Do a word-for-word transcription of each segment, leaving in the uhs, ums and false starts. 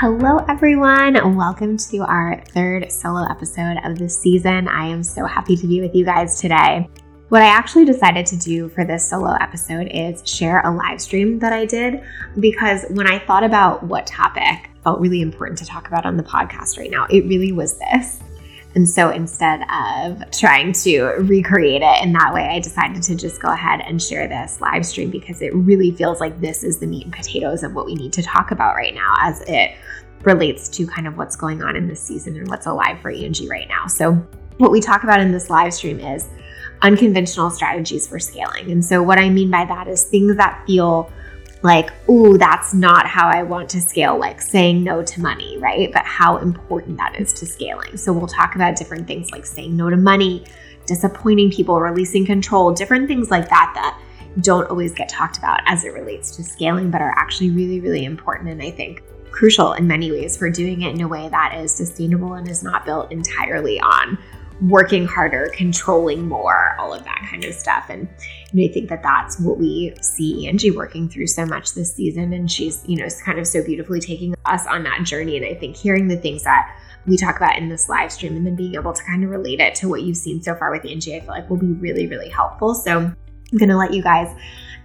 Hello everyone, welcome to our third solo episode of this season. I am so happy to be with you guys today. What I actually decided to do for this solo episode is share a live stream that I did, because when I thought about what topic felt really important to talk about on the podcast right now, it really was this. And so instead of trying to recreate it in that way, I decided to just go ahead and share this live stream because it really feels like this is the meat and potatoes of what we need to talk about right now as it relates to kind of what's going on in this season and what's alive for Angie right now. So what we talk about in this live stream is unconventional strategies for scaling. And so what I mean by that is things that feel like, oh, that's not how I want to scale, like saying no to money, right? But how important that is to scaling. So we'll talk about different things like saying no to money, disappointing people, releasing control, different things like that that don't always get talked about as it relates to scaling, but are actually really, really important. And I think crucial in many ways for doing it in a way that is sustainable and is not built entirely on working harder, controlling more, all of that kind of stuff. And, and I think that that's what we see Angie working through so much this season. And she's, you know, kind of so beautifully taking us on that journey. And I think hearing the things that we talk about in this live stream and then being able to kind of relate it to what you've seen so far with Angie, I feel like will be really, really helpful. So I'm going to let you guys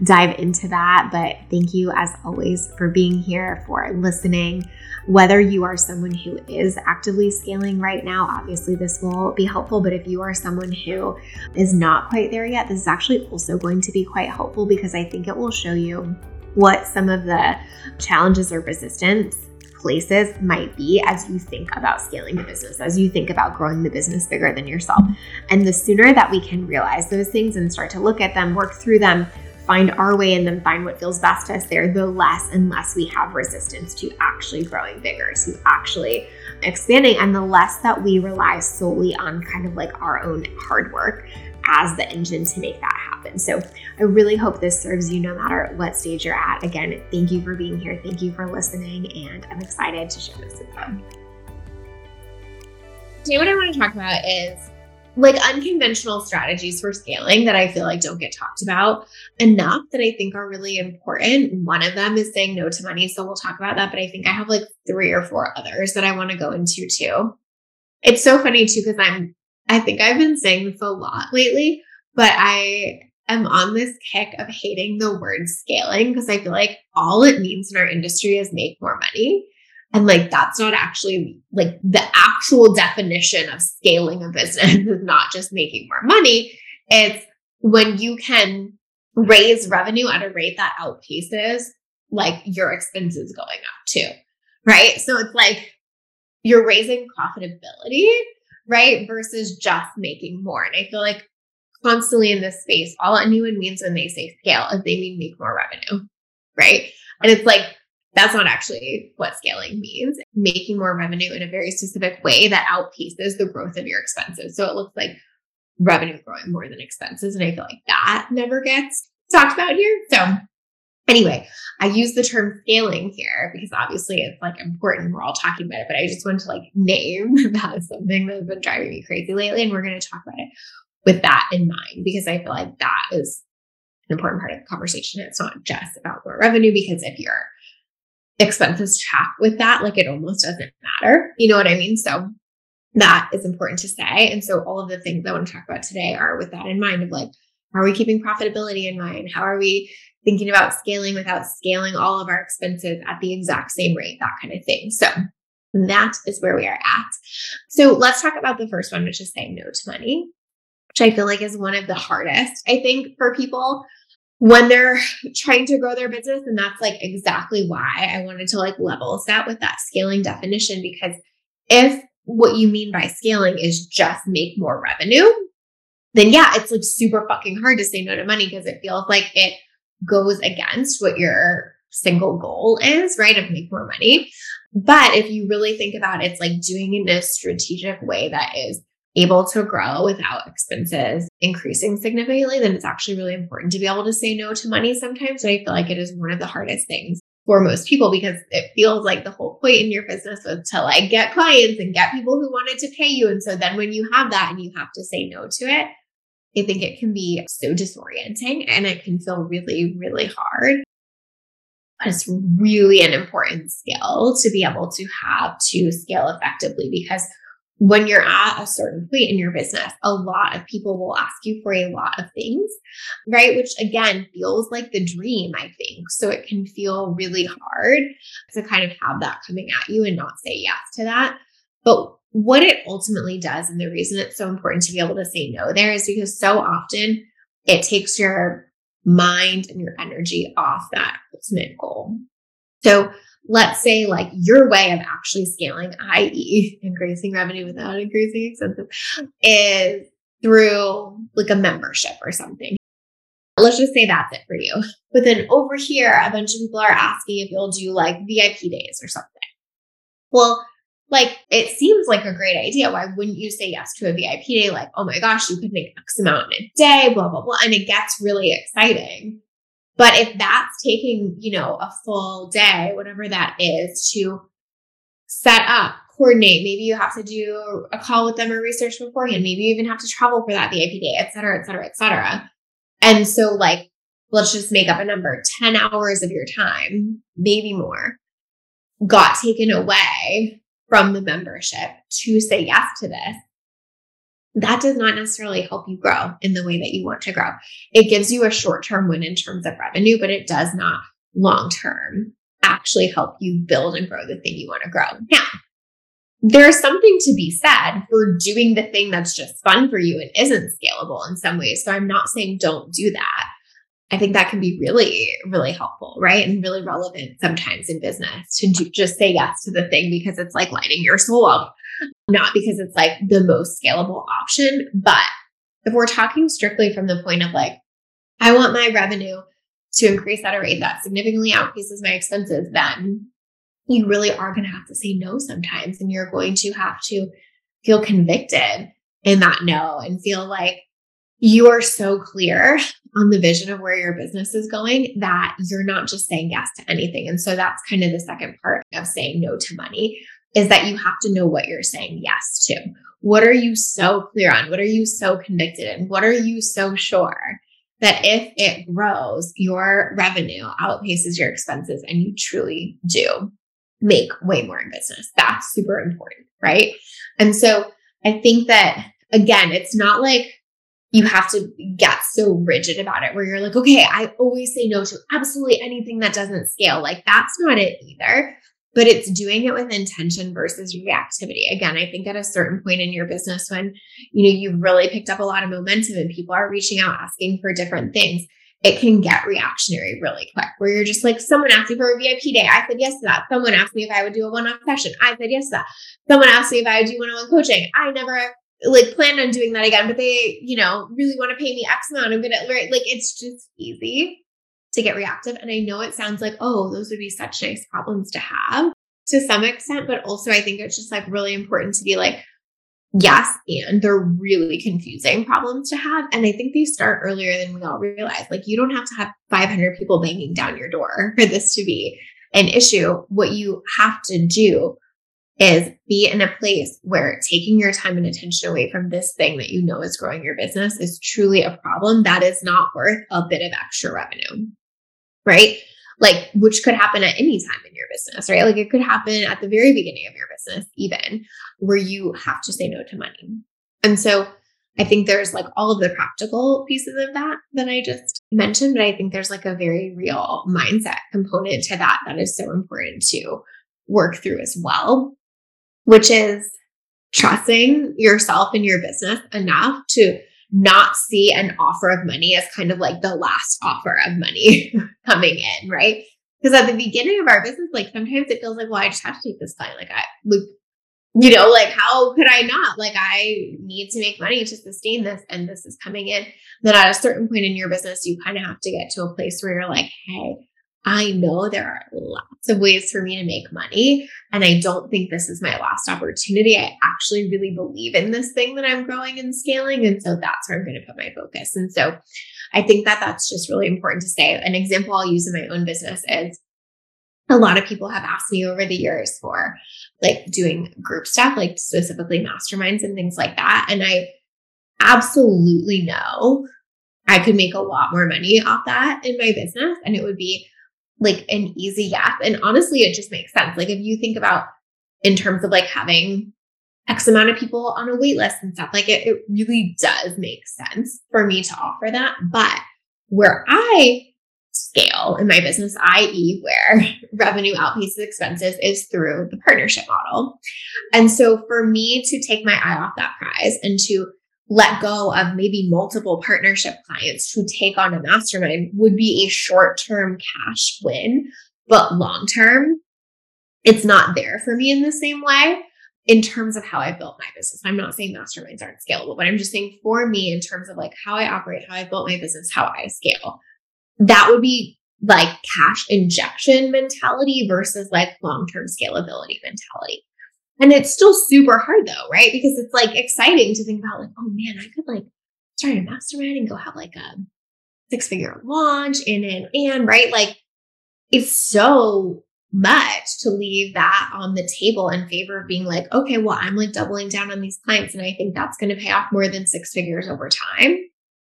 dive into that. But thank you as always for being here, for listening. Whether you are someone who is actively scaling right now, obviously this will be helpful. But if you are someone who is not quite there yet, this is actually also going to be quite helpful, because I think it will show you what some of the challenges or resistance places might be as you think about scaling the business, as you think about growing the business bigger than yourself. And the sooner that we can realize those things and start to look at them, work through them, find our way and then find what feels best to us there, the less and less we have resistance to actually growing bigger, to actually expanding, and the less that we rely solely on kind of like our own hard work as the engine to make that happen. So I really hope this serves you no matter what stage you're at. Again, thank you for being here. Thank you for listening. And I'm excited to share this with you. Today, what I want to talk about is like unconventional strategies for scaling that I feel like don't get talked about enough that I think are really important. One of them is saying no to money. So we'll talk about that. But I think I have like three or four others that I want to go into too. It's so funny too, because I'm, I think I've been saying this a lot lately, but I am on this kick of hating the word scaling, because I feel like all it means in our industry is make more money. And like, that's not actually like the actual definition of scaling a business is not just making more money. It's when you can raise revenue at a rate that outpaces like your expenses going up too, right? So it's like you're raising profitability, right? Versus just making more. And I feel like constantly in this space, all anyone means when they say scale is they mean make more revenue, right? And it's like, that's not actually what scaling means. Making more revenue in a very specific way that outpaces the growth of your expenses. So it looks like revenue growing more than expenses. And I feel like that never gets talked about here. So anyway, I use the term scaling here because obviously it's like important. We're all talking about it, but I just want to like name that as something that's been driving me crazy lately. And we're going to talk about it with that in mind, because I feel like that is an important part of the conversation. It's not just about more revenue, because if you're expenses track with that, like it almost doesn't matter. You know what I mean? So that is important to say. And so all of the things I want to talk about today are with that in mind of like, how are we keeping profitability in mind? How are we thinking about scaling without scaling all of our expenses at the exact same rate, that kind of thing. So that is where we are at. So let's talk about the first one, which is saying no to money, which I feel like is one of the hardest, I think, for people when they're trying to grow their business. And that's like exactly why I wanted to like level set with that scaling definition, because if what you mean by scaling is just make more revenue, then yeah, it's like super fucking hard to say no to money, because it feels like it goes against what you're single goal is, right? Of make more money. But if you really think about it, it's like doing it in a strategic way that is able to grow without expenses increasing significantly, then it's actually really important to be able to say no to money sometimes. And I feel like it is one of the hardest things for most people, because it feels like the whole point in your business was to like get clients and get people who wanted to pay you. And so then when you have that and you have to say no to it, I think it can be so disorienting and it can feel really, really hard. But it's really an important skill to be able to have to scale effectively, because when you're at a certain point in your business, a lot of people will ask you for a lot of things, right? Which again, feels like the dream, I think. So it can feel really hard to kind of have that coming at you and not say yes to that. But what it ultimately does, and the reason it's so important to be able to say no there, is because so often it takes your mind and your energy off that ultimate goal. So let's say like your way of actually scaling, that is increasing revenue without increasing expenses, is through like a membership or something. Let's just say that's it for you. But then over here, a bunch of people are asking if you'll do like V I P days or something. Well, like it seems like a great idea. Why wouldn't you say yes to a V I P day? Like, oh my gosh, you could make X amount in a day, blah, blah, blah. And it gets really exciting. But if that's taking, you know, a full day, whatever that is, to set up, coordinate, maybe you have to do a call with them or research beforehand. Maybe you even have to travel for that V I P day, et cetera, et cetera, et cetera. And so like, let's just make up a number, ten hours of your time, maybe more, got taken away from the membership to say yes to this. That does not necessarily help you grow in the way that you want to grow. It gives you a short-term win in terms of revenue, but it does not long-term actually help you build and grow the thing you want to grow. Now, there's something to be said for doing the thing that's just fun for you and isn't scalable in some ways. So I'm not saying don't do that. I think that can be really, really helpful, right? And really relevant sometimes in business to do, just say yes to the thing because it's like lighting your soul up. Not because it's like the most scalable option, but if we're talking strictly from the point of like, I want my revenue to increase at a rate that significantly outpaces my expenses, then you really are going to have to say no sometimes. And you're going to have to feel convicted in that no and feel like you are so clear on the vision of where your business is going that you're not just saying yes to anything. And so that's kind of the second part of saying no to money, is that you have to know what you're saying yes to. What are you so clear on? What are you so convicted in? What are you so sure that if it grows, your revenue outpaces your expenses and you truly do make way more in business? That's super important, right? And so I think that, again, it's not like you have to get so rigid about it where you're like, okay, I always say no to absolutely anything that doesn't scale. Like that's not it either. But it's doing it with intention versus reactivity. Again, I think at a certain point in your business when, you know, you've really picked up a lot of momentum and people are reaching out asking for different things, it can get reactionary really quick where you're just like, someone asked me for a V I P day. I said yes to that. Someone asked me if I would do a one-off session. I said yes to that. Someone asked me if I would do one-on-one coaching. I never like planned on doing that again, but they, you know, really want to pay me X amount. I'm going to, right? Like, it's just easy to get reactive. And I know it sounds like, oh, those would be such nice problems to have to some extent. But also I think it's just like really important to be like, yes, and they're really confusing problems to have. And I think they start earlier than we all realize. Like you don't have to have five hundred people banging down your door for this to be an issue. What you have to do is be in a place where taking your time and attention away from this thing that you know is growing your business is truly a problem that is not worth a bit of extra revenue. Right? Like, which could happen at any time in your business, right? Like it could happen at the very beginning of your business, even where you have to say no to money. And so I think there's like all of the practical pieces of that that I just mentioned, but I think there's like a very real mindset component to that that is so important to work through as well, which is trusting yourself and your business enough to not see an offer of money as kind of like the last offer of money coming in, right? Because at the beginning of our business, like sometimes it feels like, well, I just have to take this client. Like I, like, you know, like how could I not? Like I need to make money to sustain this, and this is coming in. Then at a certain point in your business, you kind of have to get to a place where you're like, hey, I know there are lots of ways for me to make money, and I don't think this is my last opportunity. I actually really believe in this thing that I'm growing and scaling. And so that's where I'm going to put my focus. And so I think that that's just really important to say. An example I'll use in my own business is a lot of people have asked me over the years for like doing group stuff, like specifically masterminds and things like that. And I absolutely know I could make a lot more money off that in my business, and it would be like an easy yes. And honestly, it just makes sense. Like if you think about in terms of like having X amount of people on a wait list and stuff, like it, it really does make sense for me to offer that. But where I scale in my business, that is where revenue outpaces expenses, is through the partnership model. And so for me to take my eye off that prize and to let go of maybe multiple partnership clients who take on a mastermind would be a short-term cash win, but long-term, it's not there for me in the same way in terms of how I built my business. I'm not saying masterminds aren't scalable, but I'm just saying for me in terms of like how I operate, how I built my business, how I scale, that would be like cash injection mentality versus like long-term scalability mentality. And it's still super hard though, right? Because it's like exciting to think about like, oh man, I could like start a mastermind and go have like a six-figure launch and, and, and, right? Like it's so much to leave that on the table in favor of being like, okay, well, I'm like doubling down on these clients and I think that's going to pay off more than six figures over time.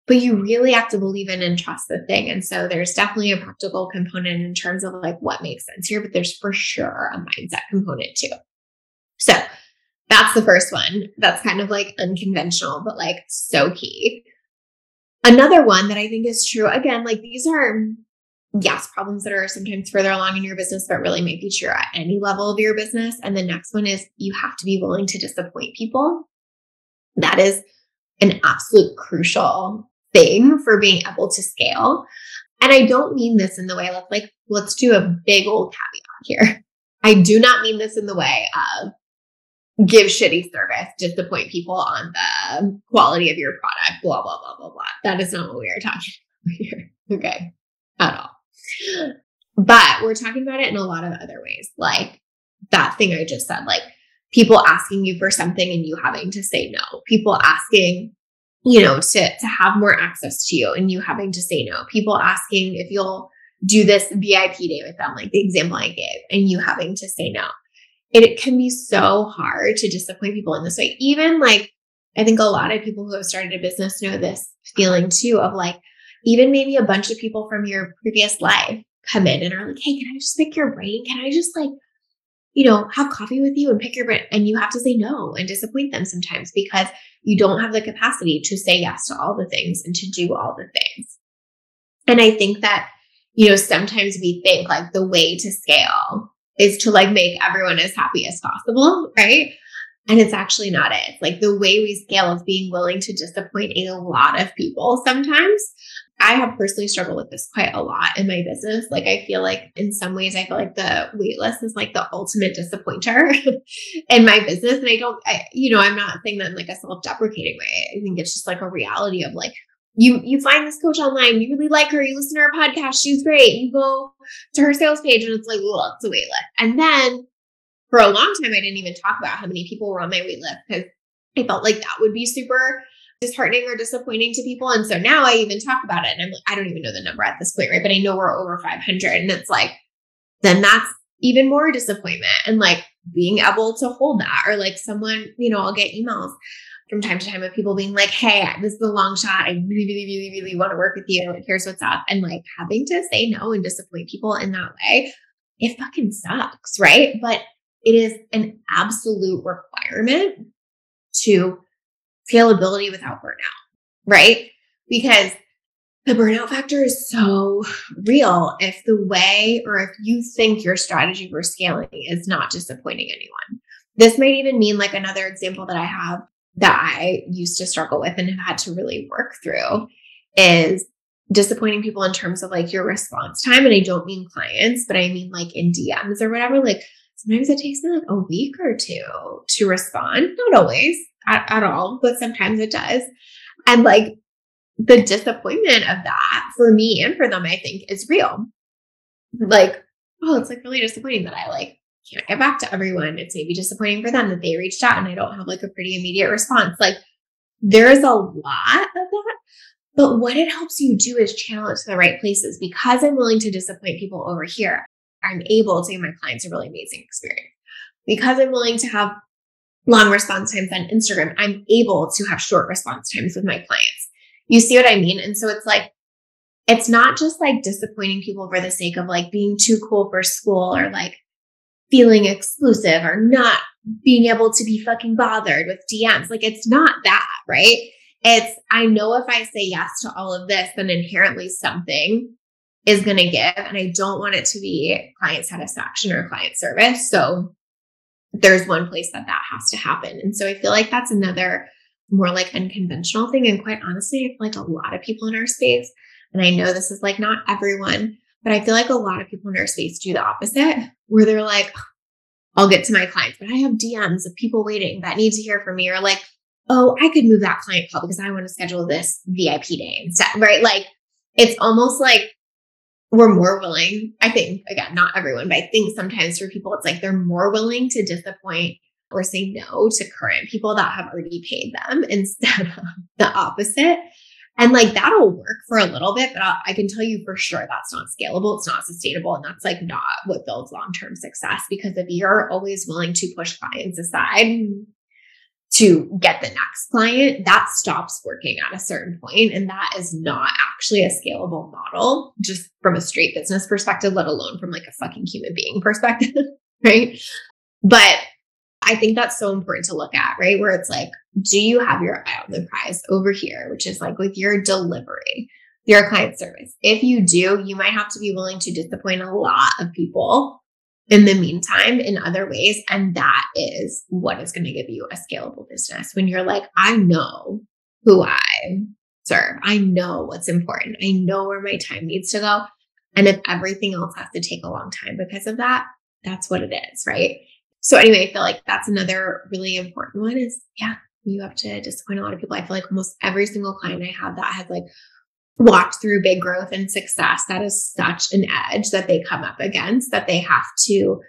But you really have to believe in and trust the thing. And so there's definitely a practical component in terms of like what makes sense here, but there's for sure a mindset component too. So that's the first one. That's kind of like unconventional, but like so key. Another one that I think is true, again, like these are, yes, problems that are sometimes further along in your business, but really may be true at any level of your business. And the next one is you have to be willing to disappoint people. That is an absolute crucial thing for being able to scale. And I don't mean this in the way of like, let's do a big old caveat here. I do not mean this in the way of give shitty service, disappoint people on the quality of your product, blah, blah, blah, blah, blah. That is not what we are talking about here, okay, at all. But we're talking about it in a lot of other ways. Like that thing I just said, like people asking you for something and you having to say no. People asking, you know, to, to have more access to you and you having to say no. People asking if you'll do this V I P day with them, like the example I gave, and you having to say no. It can be so hard to disappoint people in this way. Even like, I think a lot of people who have started a business know this feeling too of like, even maybe a bunch of people from your previous life come in and are like, hey, can I just pick your brain? Can I just like, you know, have coffee with you and pick your brain? And you have to say no and disappoint them sometimes because you don't have the capacity to say yes to all the things and to do all the things. And I think that, you know, sometimes we think like the way to scale is to like make everyone as happy as possible, right? And it's actually not it. It's like the way we scale is being willing to disappoint a lot of people sometimes. I have personally struggled with this quite a lot in my business. Like I feel like in some ways, I feel like the wait list is like the ultimate disappointer in my business. And I don't, I, you know, I'm not saying that in like a self-deprecating way. I think it's just like a reality of like, You you find this coach online, you really like her, you listen to her podcast, she's great. You go to her sales page and it's like, well, it's a wait list. And then for a long time, I didn't even talk about how many people were on my wait list because I felt like that would be super disheartening or disappointing to people. And so now I even talk about it and I'm like, I don't even know the number at this point, right? But I know we're over five hundred. And it's like, then that's even more disappointment. And like being able to hold that, or like someone, you know, I'll get emails from time to time of people being like, hey, this is a long shot. I really, really, really, really want to work with you. Here's what's up. And like having to say no and disappoint people in that way, it fucking sucks, right? But it is an absolute requirement to scalability without burnout, right? Because the burnout factor is so real if the way, or if you think your strategy for scaling is not disappointing anyone. This might even mean like another example that I have that I used to struggle with and have had to really work through is disappointing people in terms of like your response time. And I don't mean clients, but I mean like in D Ms or whatever. Like sometimes it takes me like a week or two to respond. Not always at, at all, but sometimes it does. And like the disappointment of that for me and for them, I think is real. like, oh, it's like really disappointing that I like can't get back to everyone. It's maybe disappointing for them that they reached out and I don't have like a pretty immediate response. Like there is a lot of that. But what it helps you do is channel it to the right places. Because I'm willing to disappoint people over here, I'm able to give my clients a really amazing experience. Because I'm willing to have long response times on Instagram, I'm able to have short response times with my clients. You see what I mean? And so it's like, it's not just like disappointing people for the sake of like being too cool for school or like feeling exclusive or not being able to be fucking bothered with D Ms. Like it's not that, right? It's, I know if I say yes to all of this, then inherently something is going to give. And I don't want it to be client satisfaction or client service. So there's one place that that has to happen. And so I feel like that's another more like unconventional thing. And quite honestly, I feel like a lot of people in our space, and I know this is like not everyone, but I feel like a lot of people in our space do the opposite, where they're like, I'll get to my clients, but I have D Ms of people waiting that need to hear from me, or like, oh, I could move that client call because I want to schedule this V I P day instead, right? Like it's almost like we're more willing, I think, again, not everyone, but I think sometimes for people, it's like they're more willing to disappoint or say no to current people that have already paid them instead of the opposite. And like, that'll work for a little bit, but I'll, I can tell you for sure that's not scalable. It's not sustainable. And that's like not what builds long-term success, because if you're always willing to push clients aside to get the next client, that stops working at a certain point. And that is not actually a scalable model, just from a straight business perspective, let alone from like a fucking human being perspective, right? But I think that's so important to look at, right? Where it's like, do you have your eye on the prize over here, which is like with your delivery, your client service? If you do, you might have to be willing to disappoint a lot of people in the meantime, in other ways. And that is what is going to give you a scalable business. When you're like, I know who I serve. I know what's important. I know where my time needs to go. And if everything else has to take a long time because of that, that's what it is, right? So anyway, I feel like that's another really important one is, yeah, you have to disappoint a lot of people. I feel like almost every single client I have that has like walked through big growth and success, that is such an edge that they come up against, that they have to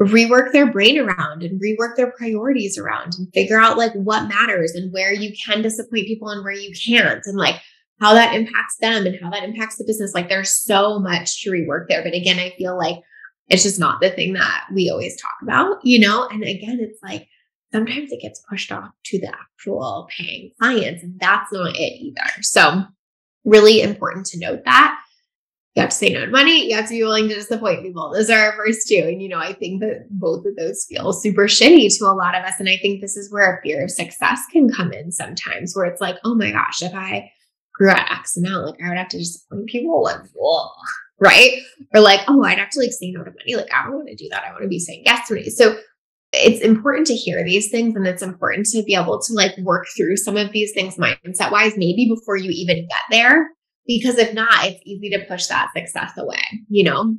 rework their brain around and rework their priorities around and figure out like what matters and where you can disappoint people and where you can't, and like how that impacts them and how that impacts the business. Like there's so much to rework there. But again, I feel like it's just not the thing that we always talk about, you know? And again, it's like, sometimes it gets pushed off to the actual paying clients, and that's not it either. So really important to note that you have to say no to money. You have to be willing to disappoint people. Those are our first two. And, you know, I think that both of those feel super shitty to a lot of us. And I think this is where a fear of success can come in sometimes, where it's like, oh my gosh, if I grew at X amount, like I would have to disappoint people. Like, whoa, right? Or like, oh, I'd have to like say no to money. Like, I don't want to do that. I want to be saying yes to money. So it's important to hear these things, and it's important to be able to like work through some of these things mindset wise, maybe before you even get there, because if not, it's easy to push that success away, you know?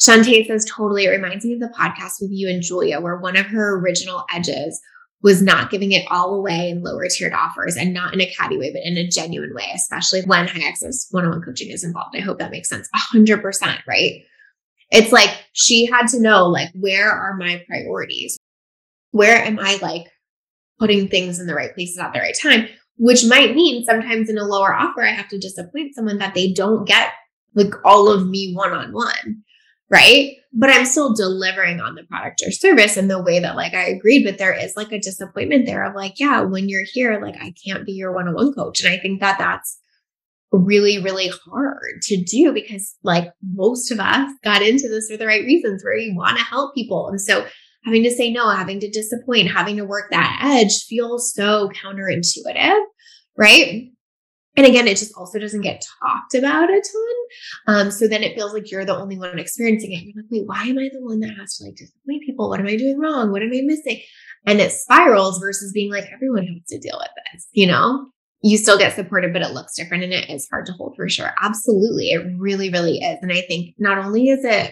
Shantae says, totally. It reminds me of the podcast with you and Julia, where one of her original edges was not giving it all away in lower tiered offers, and not in a catty way, but in a genuine way, especially when high access one-on-one coaching is involved. I hope that makes sense. A hundred percent, right? It's like she had to know, like, where are my priorities? Where am I like putting things in the right places at the right time? Which might mean sometimes in a lower offer, I have to disappoint someone that they don't get like all of me one-on-one, right? But I'm still delivering on the product or service in the way that like I agreed, but there is like a disappointment there of like, yeah, when you're here, like I can't be your one-on-one coach. And I think that that's really, really hard to do, because like most of us got into this for the right reasons, where you want to help people. And so having to say no, having to disappoint, having to work that edge feels so counterintuitive, right? And again, it just also doesn't get talked about a ton. Um, so then it feels like you're the only one experiencing it. You're like, wait, why am I the one that has to like disappoint people? What am I doing wrong? What am I missing? And it spirals versus being like, everyone has to deal with this, you know? You still get supported, but it looks different, and it is hard to hold for sure. Absolutely. It really, really is. And I think not only is it,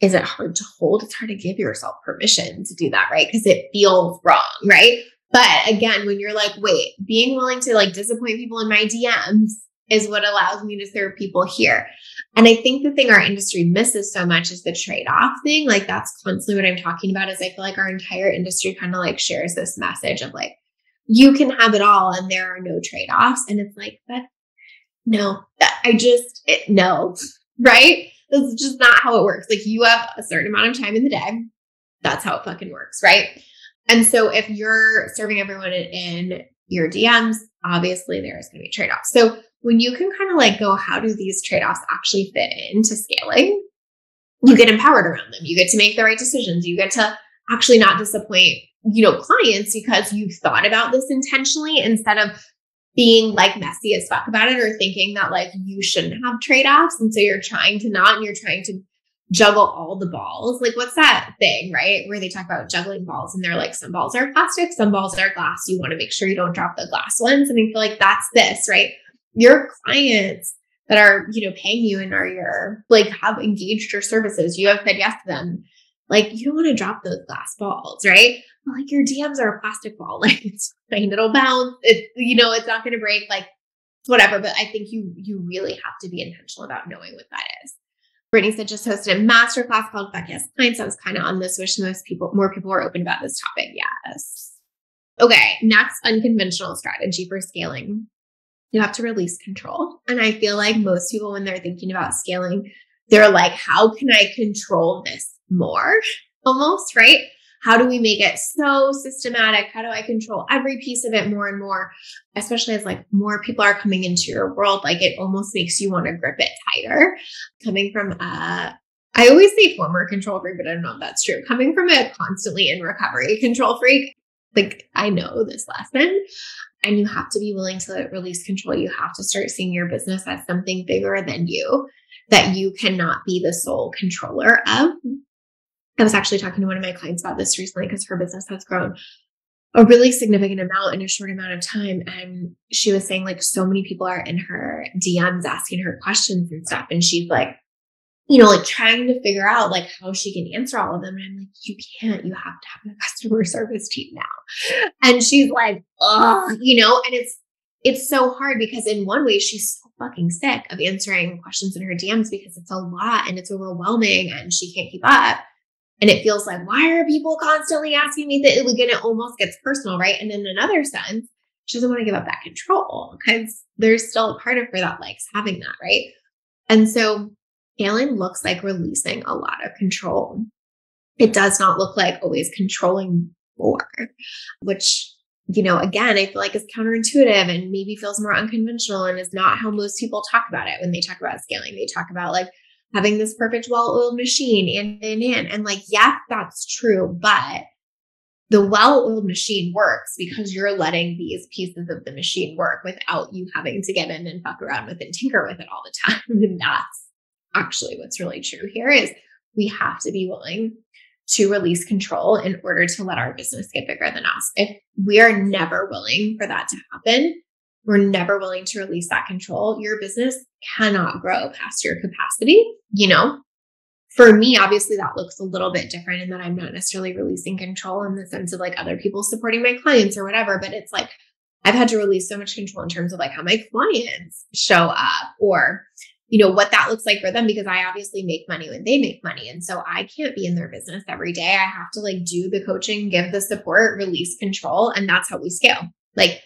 is it hard to hold, it's hard to give yourself permission to do that, right? Because it feels wrong, right? But again, when you're like, wait, being willing to like disappoint people in my D Ms is what allows me to serve people here. And I think the thing our industry misses so much is the trade-off thing. Like, that's constantly what I'm talking about, is I feel like our entire industry kind of like shares this message of like, you can have it all and there are no trade-offs. And it's like, that, no, that, I just, it, no, right? That's just not how it works. Like, you have a certain amount of time in the day. That's how it fucking works, right? And so if you're serving everyone in your D Ms, obviously there is going to be trade-offs. So when you can kind of like go, how do these trade-offs actually fit into scaling? You get empowered around them. You get to make the right decisions. You get to actually not disappoint, you know, clients because you thought about this intentionally instead of being like messy as fuck about it or thinking that like you shouldn't have trade-offs. And so you're trying to not, and you're trying to juggle all the balls. Like, what's that thing, right? Where they talk about juggling balls and they're like, some balls are plastic, some balls are glass. You want to make sure you don't drop the glass ones. And I feel like that's this, right? Your clients that are, you know, paying you and are your, like, have engaged your services, you have said yes to them. Like, you don't want to drop those glass balls, right? But like, your D Ms are a plastic ball. Like, it's fine. It'll bounce. It's, you know, it's not going to break, like, whatever. But I think you, you really have to be intentional about knowing what that is. Brittany said, just hosted a masterclass called Fuck Yes Clients. I was kind of on this. Wish most people, more people were open about this topic. Yes. Okay. Next, unconventional strategy for scaling. You have to release control. And I feel like most people, when they're thinking about scaling, they're like, how can I control this more? Almost, right? How do we make it so systematic? How do I control every piece of it more and more? Especially as like more people are coming into your world, like it almost makes you want to grip it tighter. Coming from a, I always say former control freak, but I don't know if that's true. Coming from a constantly in recovery control freak, like, I know this lesson. And you have to be willing to release control. You have to start seeing your business as something bigger than you, that you cannot be the sole controller of. I was actually talking to one of my clients about this recently because her business has grown a really significant amount in a short amount of time. And she was saying, like, so many people are in her D Ms asking her questions and stuff. And she's like, you know, like trying to figure out like how she can answer all of them. And I'm like, you can't, you have to have a customer service team now. And she's like, oh, you know, and it's, it's so hard because in one way she's so fucking sick of answering questions in her D Ms because it's a lot and it's overwhelming and she can't keep up. And it feels like, why are people constantly asking me that? Again, it almost gets personal, right? And in another sense, she doesn't want to give up that control because there's still a part of her that likes having that, right? And so scaling looks like releasing a lot of control. It does not look like always controlling more, which, you know, again, I feel like is counterintuitive and maybe feels more unconventional and is not how most people talk about it when they talk about scaling. They talk about like having this perfect well-oiled machine and, and, and, and like, yeah, that's true. But the well-oiled machine works because you're letting these pieces of the machine work without you having to get in and fuck around with and tinker with it all the time. And that's actually what's really true here is we have to be willing to release control in order to let our business get bigger than us. If we are never willing for that to happen, we're never willing to release that control, your business cannot grow past your capacity. You know, for me, obviously that looks a little bit different in that I'm not necessarily releasing control in the sense of like other people supporting my clients or whatever, but it's like, I've had to release so much control in terms of like how my clients show up or, you know, what that looks like for them, because I obviously make money when they make money. And so I can't be in their business every day. I have to like do the coaching, give the support, release control. And that's how we scale. Like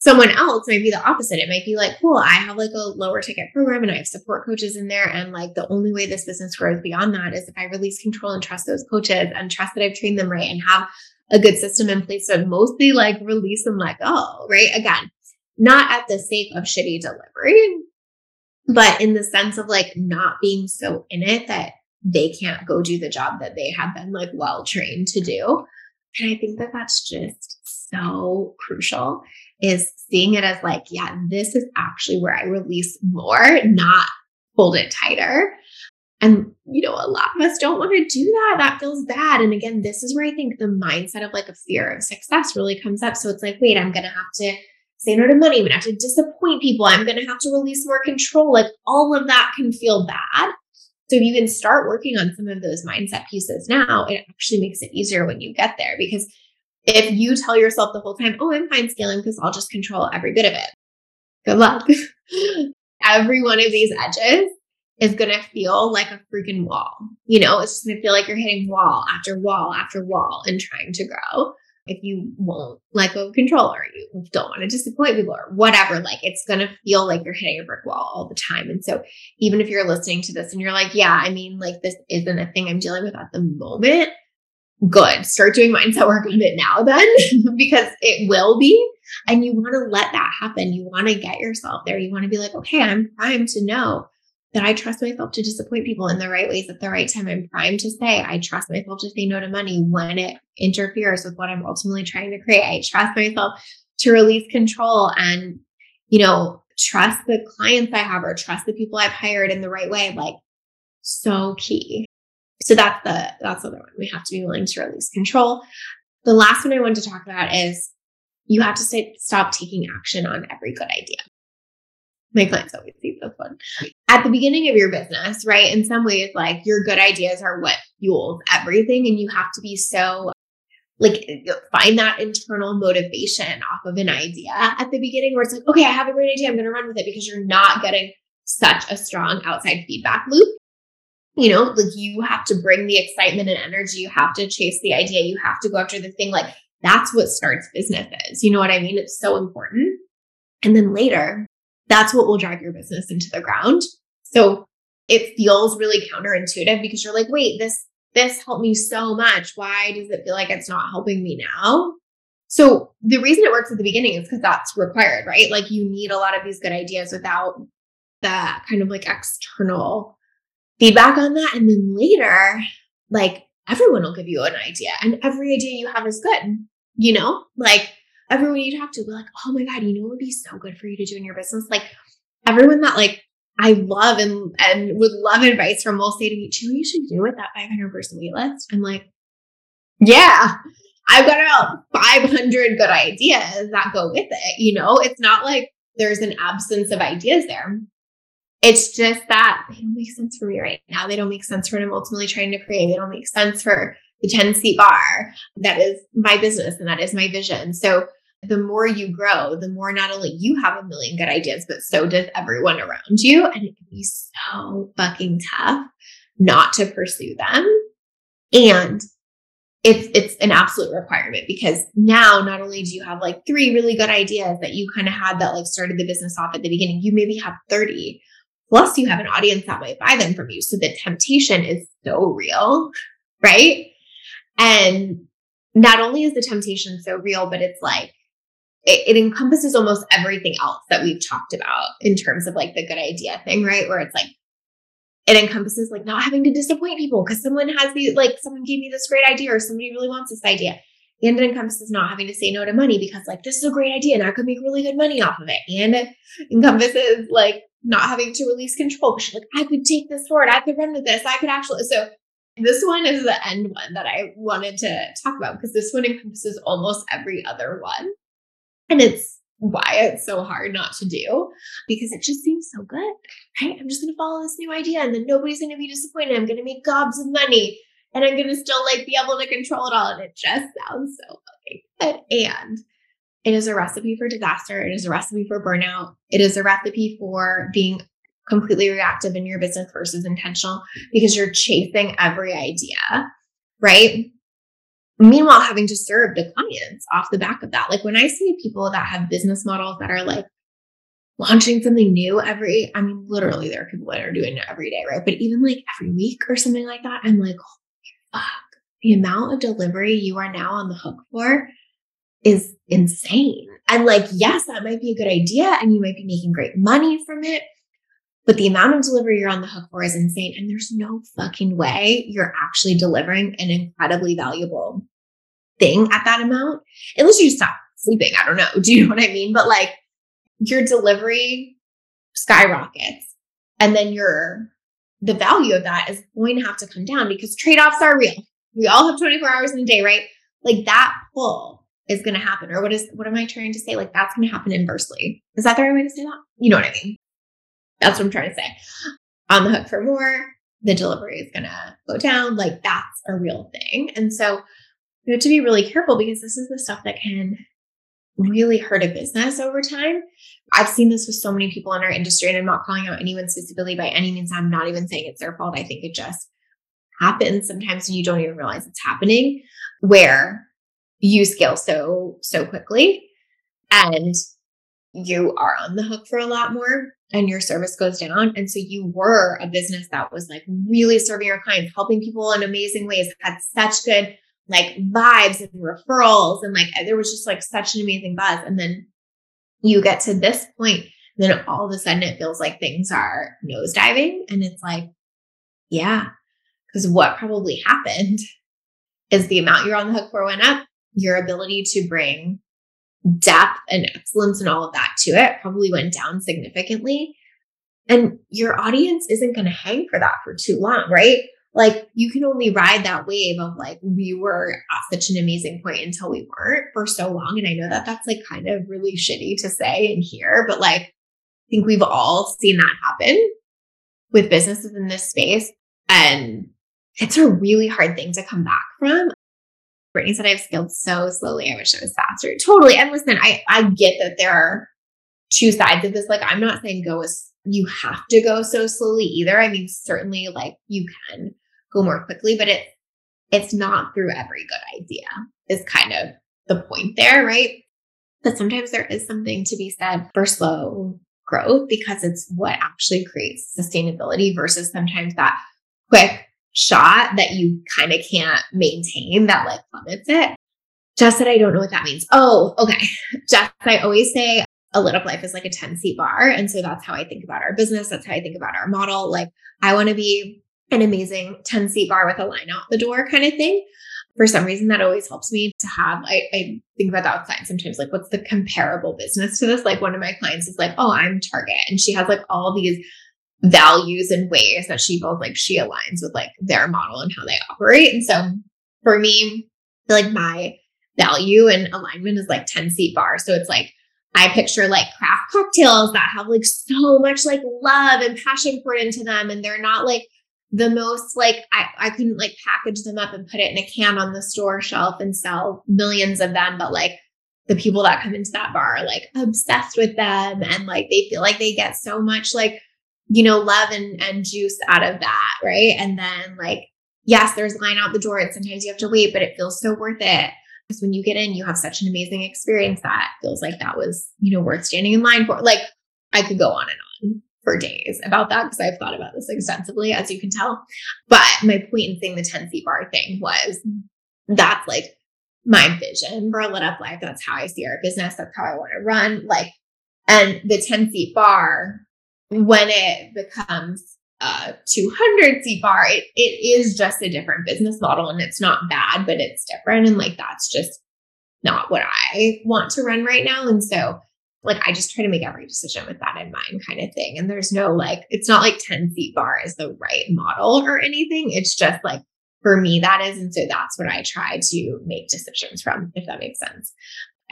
someone else might be the opposite. It might be like, cool, I have like a lower ticket program and I have support coaches in there. And like the only way this business grows beyond that is if I release control and trust those coaches and trust that I've trained them right and have a good system in place. So mostly like release and let go, right? Again, not at the sake of shitty delivery, but in the sense of like not being so in it that they can't go do the job that they have been like well trained to do. And I think that that's just so crucial, is seeing it as like, yeah, this is actually where I release more, not hold it tighter. And, you know, a lot of us don't want to do that. That feels bad. And again, this is where I think the mindset of like a fear of success really comes up. So it's like, wait, I'm going to have to say no to money. I'm going to have to disappoint people. I'm going to have to release more control. Like all of that can feel bad. So if you can start working on some of those mindset pieces now, it actually makes it easier when you get there. Because if you tell yourself the whole time, oh, I'm fine scaling because I'll just control every bit of it, good luck. Every one of these edges is going to feel like a freaking wall. You know, it's just going to feel like you're hitting wall after wall after wall and trying to grow. If you won't let go of control or you don't want to disappoint people or whatever, like it's going to feel like you're hitting a brick wall all the time. And so even if you're listening to this and you're like, yeah, I mean, like this isn't a thing I'm dealing with at the moment. Good. Start doing mindset work on it now then, because it will be. And you want to let that happen. You want to get yourself there. You want to be like, okay, I'm primed to know that I trust myself to disappoint people in the right ways at the right time. I'm primed to say, I trust myself to say no to money when it interferes with what I'm ultimately trying to create. I trust myself to release control and, you know, trust the clients I have or trust the people I've hired in the right way. Like, so key. So that's the, that's the other one. We have to be willing to release control. The last one I wanted to talk about is you have to st- stop taking action on every good idea. My clients always see this one. At the beginning of your business, right? In some ways, like your good ideas are what fuels everything. And you have to be so like, find that internal motivation off of an idea at the beginning where it's like, okay, I have a great idea. I'm going to run with it, because you're not getting such a strong outside feedback loop. You know, like you have to bring the excitement and energy. You have to chase the idea. You have to go after the thing. Like that's what starts businesses. You know what I mean? It's so important. And then later, that's what will drive your business into the ground. So it feels really counterintuitive because you're like, wait, this, this helped me so much. Why does it feel like it's not helping me now? So the reason it works at the beginning is because that's required, right? Like you need a lot of these good ideas without that kind of like external feedback on that. And then later, like everyone will give you an idea and every idea you have is good, you know, like everyone you talk to will be like, oh my God, you know, it would be so good for you to do in your business. Like everyone that like I love and, and would love advice from will say to me, Julia, you should do with that five hundred person wait list. I'm like, yeah, I've got about five hundred good ideas that go with it. You know, it's not like there's an absence of ideas there. It's just that they don't make sense for me right now. They don't make sense for what I'm ultimately trying to create. They don't make sense for the ten seat bar. That is my business and that is my vision. So the more you grow, the more not only you have a million good ideas, but so does everyone around you. And it can be so fucking tough not to pursue them. And it's, it's an absolute requirement because now not only do you have like three really good ideas that you kind of had that like started the business off at the beginning, you maybe have thirty. Plus you have an audience that might buy them from you. So the temptation is so real, right? And not only is the temptation so real, but it's like, it, it encompasses almost everything else that we've talked about in terms of like the good idea thing, right? Where it's like, it encompasses like not having to disappoint people because someone has these, like someone gave me this great idea or somebody really wants this idea. And it encompasses not having to say no to money because like, this is a great idea and I could make really good money off of it. And it encompasses like not having to release control because you're like, I could take this forward. I could run with this. I could actually. So this one is the end one that I wanted to talk about because this one encompasses almost every other one. And it's why it's so hard not to do because it just seems so good, right? I'm just going to follow this new idea and then nobody's going to be disappointed. I'm going to make gobs of money and I'm going to still like be able to control it all. And it just sounds so fucking good. And it is a recipe for disaster. It is a recipe for burnout. It is a recipe for being completely reactive in your business versus intentional because you're chasing every idea, right? Meanwhile, having to serve the clients off the back of that. Like when I see people that have business models that are like launching something new every, I mean, literally there are people that are doing it every day, right? But even like every week or something like that, I'm like, holy fuck, the amount of delivery you are now on the hook for is insane. And like, yes, that might be a good idea and you might be making great money from it, but the amount of delivery you're on the hook for is insane. And there's no fucking way you're actually delivering an incredibly valuable thing at that amount. Unless you stop sleeping. I don't know. Do you know what I mean? But like your delivery skyrockets and then your, the value of that is going to have to come down because trade-offs are real. We all have twenty-four hours in a day, right? Like that pull is going to happen. Or what is, what am I trying to say? Like that's going to happen inversely. Is that the right way to say that? You know what I mean? That's what I'm trying to say. On the hook for more, the delivery is going to go down. Like that's a real thing. And so you have to be really careful because this is the stuff that can really hurt a business over time. I've seen this with so many people in our industry, and I'm not calling out anyone's disability by any means. I'm not even saying it's their fault. I think it just happens sometimes and you don't even realize it's happening, where you scale so, so quickly and you are on the hook for a lot more and your service goes down. And so you were a business that was like really serving your clients, helping people in amazing ways, had such good like vibes and referrals. And like, there was just like such an amazing buzz. And then you get to this point, and then all of a sudden it feels like things are nosediving. And it's like, yeah, because what probably happened is the amount you're on the hook for went up. Your ability to bring depth and excellence and all of that to it probably went down significantly. And your audience isn't going to hang for that for too long, right? Like you can only ride that wave of like, we were at such an amazing point until we weren't for so long. And I know that that's like kind of really shitty to say and hear, but like, I think we've all seen that happen with businesses in this space. And it's a really hard thing to come back from. Brittany said, I've scaled so slowly. I wish I was faster. Totally. And listen, I, I get that there are two sides of this. Like, I'm not saying go as you have to go so slowly either. I mean, certainly like you can go more quickly, but it it's not through every good idea is kind of the point there, right? But sometimes there is something to be said for slow growth because it's what actually creates sustainability versus sometimes that quick shot that you kind of can't maintain that like plummets it. Just that I don't know what that means. Oh, okay. Just I always say A Lit Up Life is like a ten seat bar. And so that's how I think about our business. That's how I think about our model. Like I want to be an amazing ten seat bar with a line out the door kind of thing. For some reason, that always helps me to have, I, I think about that with clients sometimes, like what's the comparable business to this? Like one of my clients is like, oh, I'm Target. And she has like all these values and ways that she feels like she aligns with like their model and how they operate. And so for me, like my value and alignment is like ten seat bar. So it's like, I picture like craft cocktails that have like so much like love and passion poured into them. And they're not like the most like, I, I couldn't like package them up and put it in a can on the store shelf and sell millions of them. But like the people that come into that bar are like obsessed with them. And like, they feel like they get so much like, you know, love and, and juice out of that. Right. And then like, yes, there's line out the door and sometimes you have to wait, but it feels so worth it. Because when you get in, you have such an amazing experience that feels like that was, you know, worth standing in line for. Like I could go on and on for days about that because I've thought about this extensively, as you can tell. But my point in saying the ten seat bar thing was that's like my vision for A Lit Up Life. That's how I see our business. That's how I want to run. Like, and the ten seat bar, when it becomes a two hundred seat bar, it, it is just a different business model, and it's not bad, but it's different. And like, that's just not what I want to run right now. And so like, I just try to make every decision with that in mind kind of thing. And there's no, like, it's not like ten seat bar is the right model or anything. It's just like, for me, that is. And so that's what I try to make decisions from, if that makes sense.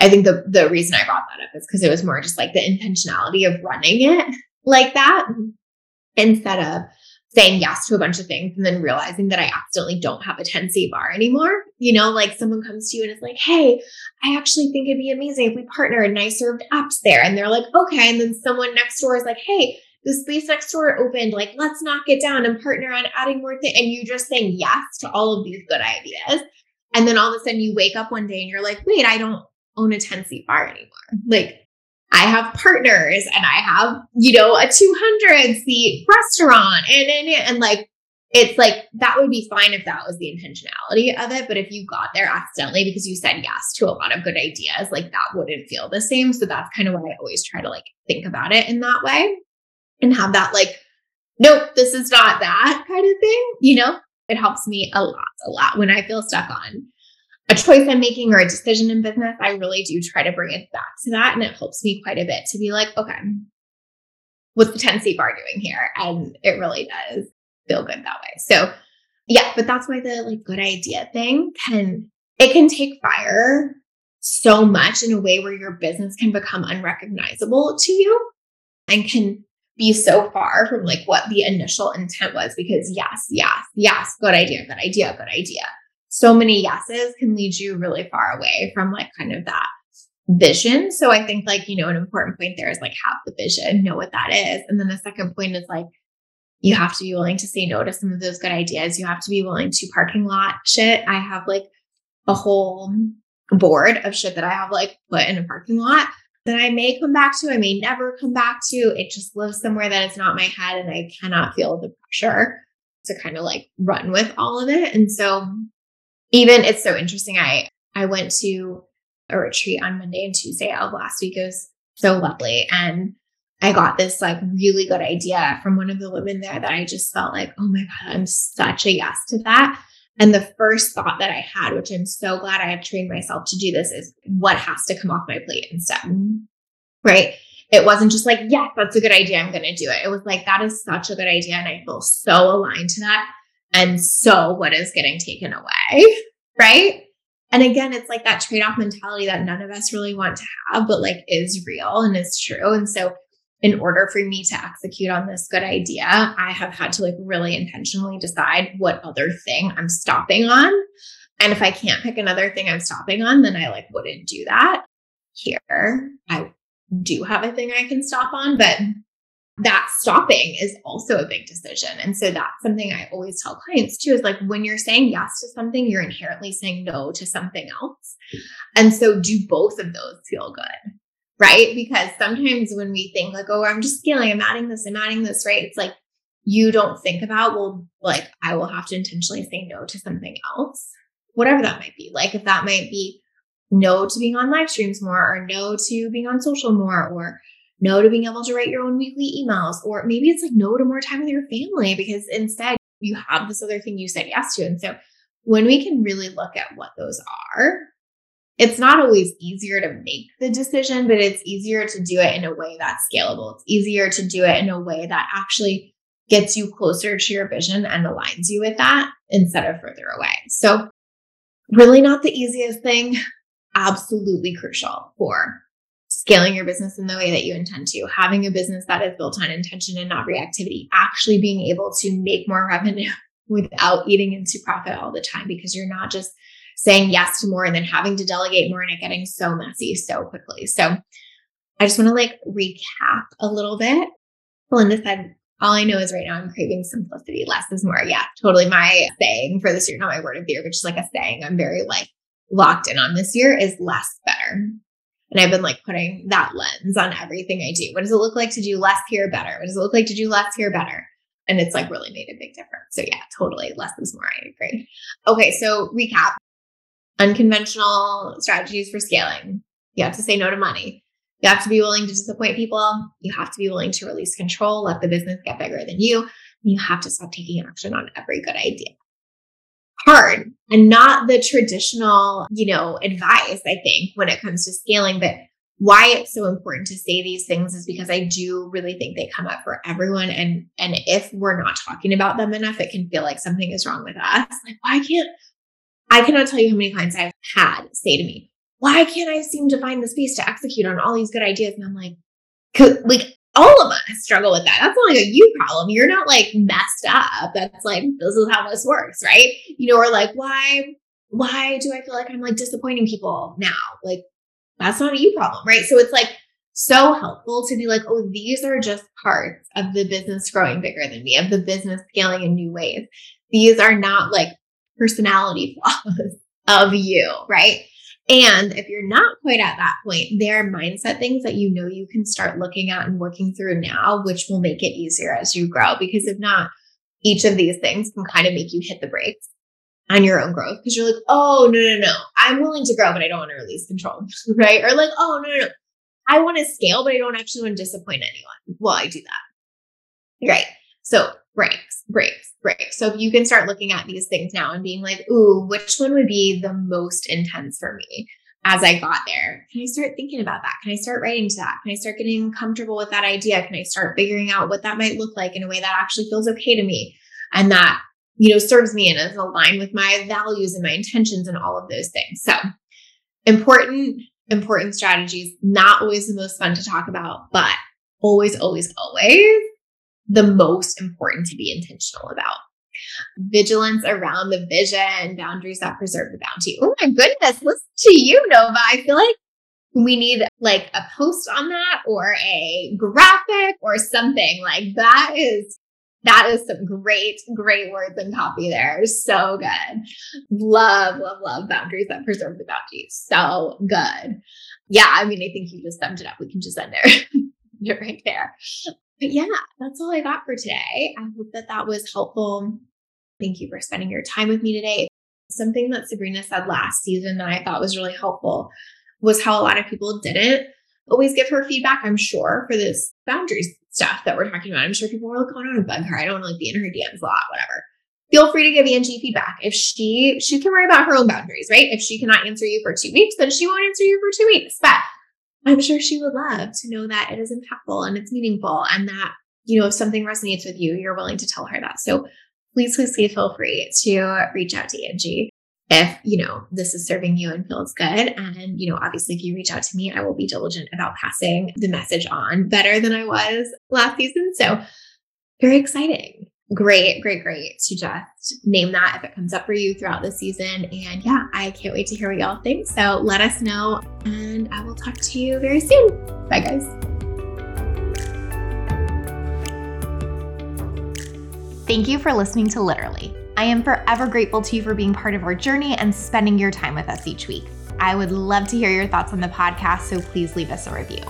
I think the, the reason I brought that up is because it was more just like the intentionality of running it like that, instead of saying yes to a bunch of things and then realizing that I accidentally don't have a ten seat bar anymore. You know, like someone comes to you and is like, hey, I actually think it'd be amazing if we partnered and I served apps there. And they're like, okay. And then someone next door is like, hey, the space next door opened. Like, let's knock it down and partner on adding more things. And you just saying yes to all of these good ideas. And then all of a sudden you wake up one day and you're like, wait, I don't own a ten seat bar anymore. Like, I have partners and I have, you know, a two hundred seat restaurant and, and, and like, it's like, that would be fine if that was the intentionality of it. But if you got there accidentally because you said yes to a lot of good ideas, like that wouldn't feel the same. So that's kind of why I always try to like think about it in that way and have that like, nope, this is not that kind of thing. You know, it helps me a lot, a lot when I feel stuck on a choice I'm making or a decision in business. I really do try to bring it back to that. And it helps me quite a bit to be like, okay, what's the ten seat bar doing here? And it really does feel good that way. So yeah, but that's why the like good idea thing can, it can take fire so much in a way where your business can become unrecognizable to you and can be so far from like what the initial intent was, because yes, yes, yes, good idea, good idea, good idea. So many yeses can lead you really far away from like kind of that vision. So I think like, you know, an important point there is like have the vision, know what that is. And then the second point is like, you have to be willing to say no to some of those good ideas. You have to be willing to parking lot shit. I have like a whole board of shit that I have like put in a parking lot that I may come back to. I may never come back to. It just lives somewhere that it's not my head and I cannot feel the pressure to kind of like run with all of it. And so even it's so interesting. I, I went to a retreat on Monday and Tuesday of last week. It was so lovely. And I got this like really good idea from one of the women there that I just felt like, oh my God, I'm such a yes to that. And the first thought that I had, which I'm so glad I have trained myself to do this, is what has to come off my plate instead, right? It wasn't just like, yes, that's a good idea. I'm going to do it. It was like, that is such a good idea. And I feel so aligned to that. And so what is getting taken away, right? And again, it's like that trade-off mentality that none of us really want to have, but like is real and is true. And so in order for me to execute on this good idea, I have had to like really intentionally decide what other thing I'm stopping on. And if I can't pick another thing I'm stopping on, then I like wouldn't do that. Here, I do have a thing I can stop on, but that stopping is also a big decision. And so that's something I always tell clients too, is like when you're saying yes to something, you're inherently saying no to something else. And so do both of those feel good? Right? Because sometimes when we think like, oh, I'm just scaling, I'm adding this, I'm adding this, right? It's like, you don't think about, well, like I will have to intentionally say no to something else, whatever that might be. Like if that might be no to being on live streams more, or no to being on social more, or no to being able to write your own weekly emails, or maybe it's like no to more time with your family because instead you have this other thing you said yes to. And so when we can really look at what those are, it's not always easier to make the decision, but it's easier to do it in a way that's scalable. It's easier to do it in a way that actually gets you closer to your vision and aligns you with that instead of further away. So really not the easiest thing, absolutely crucial for scaling your business in the way that you intend to, having a business that is built on intention and not reactivity, actually being able to make more revenue without eating into profit all the time, because you're not just saying yes to more and then having to delegate more and it getting so messy so quickly. So I just want to like recap a little bit. Linda said, all I know is right now I'm craving simplicity. Less is more. Yeah, totally my saying for this year, not my word of the year, but just like a saying I'm very like locked in on this year is less better. And I've been like putting that lens on everything I do. What does it look like to do less here better? What does it look like to do less here better? And it's like really made a big difference. So yeah, totally. Less is more. I agree. Okay. So recap. Unconventional strategies for scaling. You have to say no to money. You have to be willing to disappoint people. You have to be willing to release control, let the business get bigger than you. And you have to stop taking action on every good idea. Hard, and not the traditional, you know, advice, I think, when it comes to scaling. But why it's so important to say these things is because I do really think they come up for everyone. And, and if we're not talking about them enough, it can feel like something is wrong with us. Like, why can't I cannot tell you how many clients I've had say to me, why can't I seem to find the space to execute on all these good ideas? And I'm like, like all of us struggle with that. That's not like a you problem. You're not like messed up. That's like, this is how this works, right? You know, or like, why, why do I feel like I'm like disappointing people now? Like, that's not a you problem, right? So it's like so helpful to be like, oh, these are just parts of the business growing bigger than me, of the business scaling in new ways. These are not like personality flaws of you, right? And if you're not quite at that point, there are mindset things that you know you can start looking at and working through now, which will make it easier as you grow. Because if not, each of these things can kind of make you hit the brakes on your own growth because you're like, oh, no, no, no, I'm willing to grow, but I don't want to release control, right? Or like, oh, no, no, no, I want to scale, but I don't actually want to disappoint anyone. Well, I do that, right? So breaks, breaks, breaks. So if you can start looking at these things now and being like, ooh, which one would be the most intense for me as I got there? Can I start thinking about that? Can I start writing to that? Can I start getting comfortable with that idea? Can I start figuring out what that might look like in a way that actually feels okay to me and that, you know, serves me and is aligned with my values and my intentions and all of those things? So important, important strategies, not always the most fun to talk about, but always, always, always the most important to be intentional about. Vigilance around the vision, boundaries that preserve the bounty. Oh my goodness, listen to you, Nova. I feel like we need like a post on that or a graphic or something. Like that is, that is some great, great words and copy there. So good. Love, love, love boundaries that preserve the boundaries. So good. Yeah. I mean, I think you just summed it up. We can just end there right there. But yeah, that's all I got for today. I hope that that was helpful. Thank you for spending your time with me today. Something that Sabrina said last season that I thought was really helpful was how a lot of people didn't always give her feedback, I'm sure, for this boundaries stuff that we're talking about. I'm sure people were like, oh, I don't want to bug her. I don't want to like be in her D Ms a lot, whatever. Feel free to give Angie feedback. If she, she can worry about her own boundaries, right? If she cannot answer you for two weeks, then she won't answer you for two weeks. But I'm sure she would love to know that it is impactful and it's meaningful and that, you know, if something resonates with you, you're willing to tell her that. So please, please, please feel free to reach out to Angie if, you know, this is serving you and feels good. And, you know, obviously if you reach out to me, I will be diligent about passing the message on better than I was last season. So very exciting. Great, great, great to just name that if it comes up for you throughout the season. And yeah, I can't wait to hear what y'all think. So let us know and I will talk to you very soon. Bye guys. Thank you for listening to Literally. I am forever grateful to you for being part of our journey and spending your time with us each week. I would love to hear your thoughts on the podcast, so please leave us a review.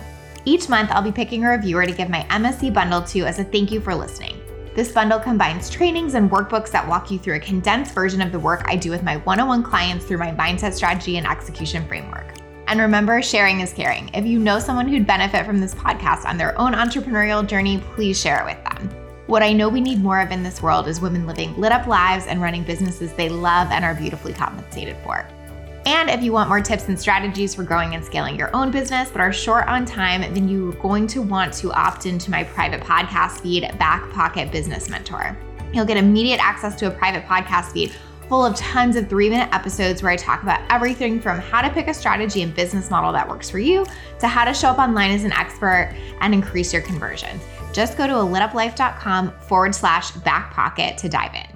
Each month, I'll be picking a reviewer to give my M S C bundle to as a thank you for listening. This bundle combines trainings and workbooks that walk you through a condensed version of the work I do with my one-on-one clients through my mindset strategy and execution framework. And remember, sharing is caring. If you know someone who'd benefit from this podcast on their own entrepreneurial journey, please share it with them. What I know we need more of in this world is women living lit up lives and running businesses they love and are beautifully compensated for. And if you want more tips and strategies for growing and scaling your own business but are short on time, then you're going to want to opt into my private podcast feed, Back Pocket Business Mentor. You'll get immediate access to a private podcast feed full of tons of three-minute episodes where I talk about everything from how to pick a strategy and business model that works for you to how to show up online as an expert and increase your conversions. Just go to a lit up life dot com forward slash back pocket to dive in.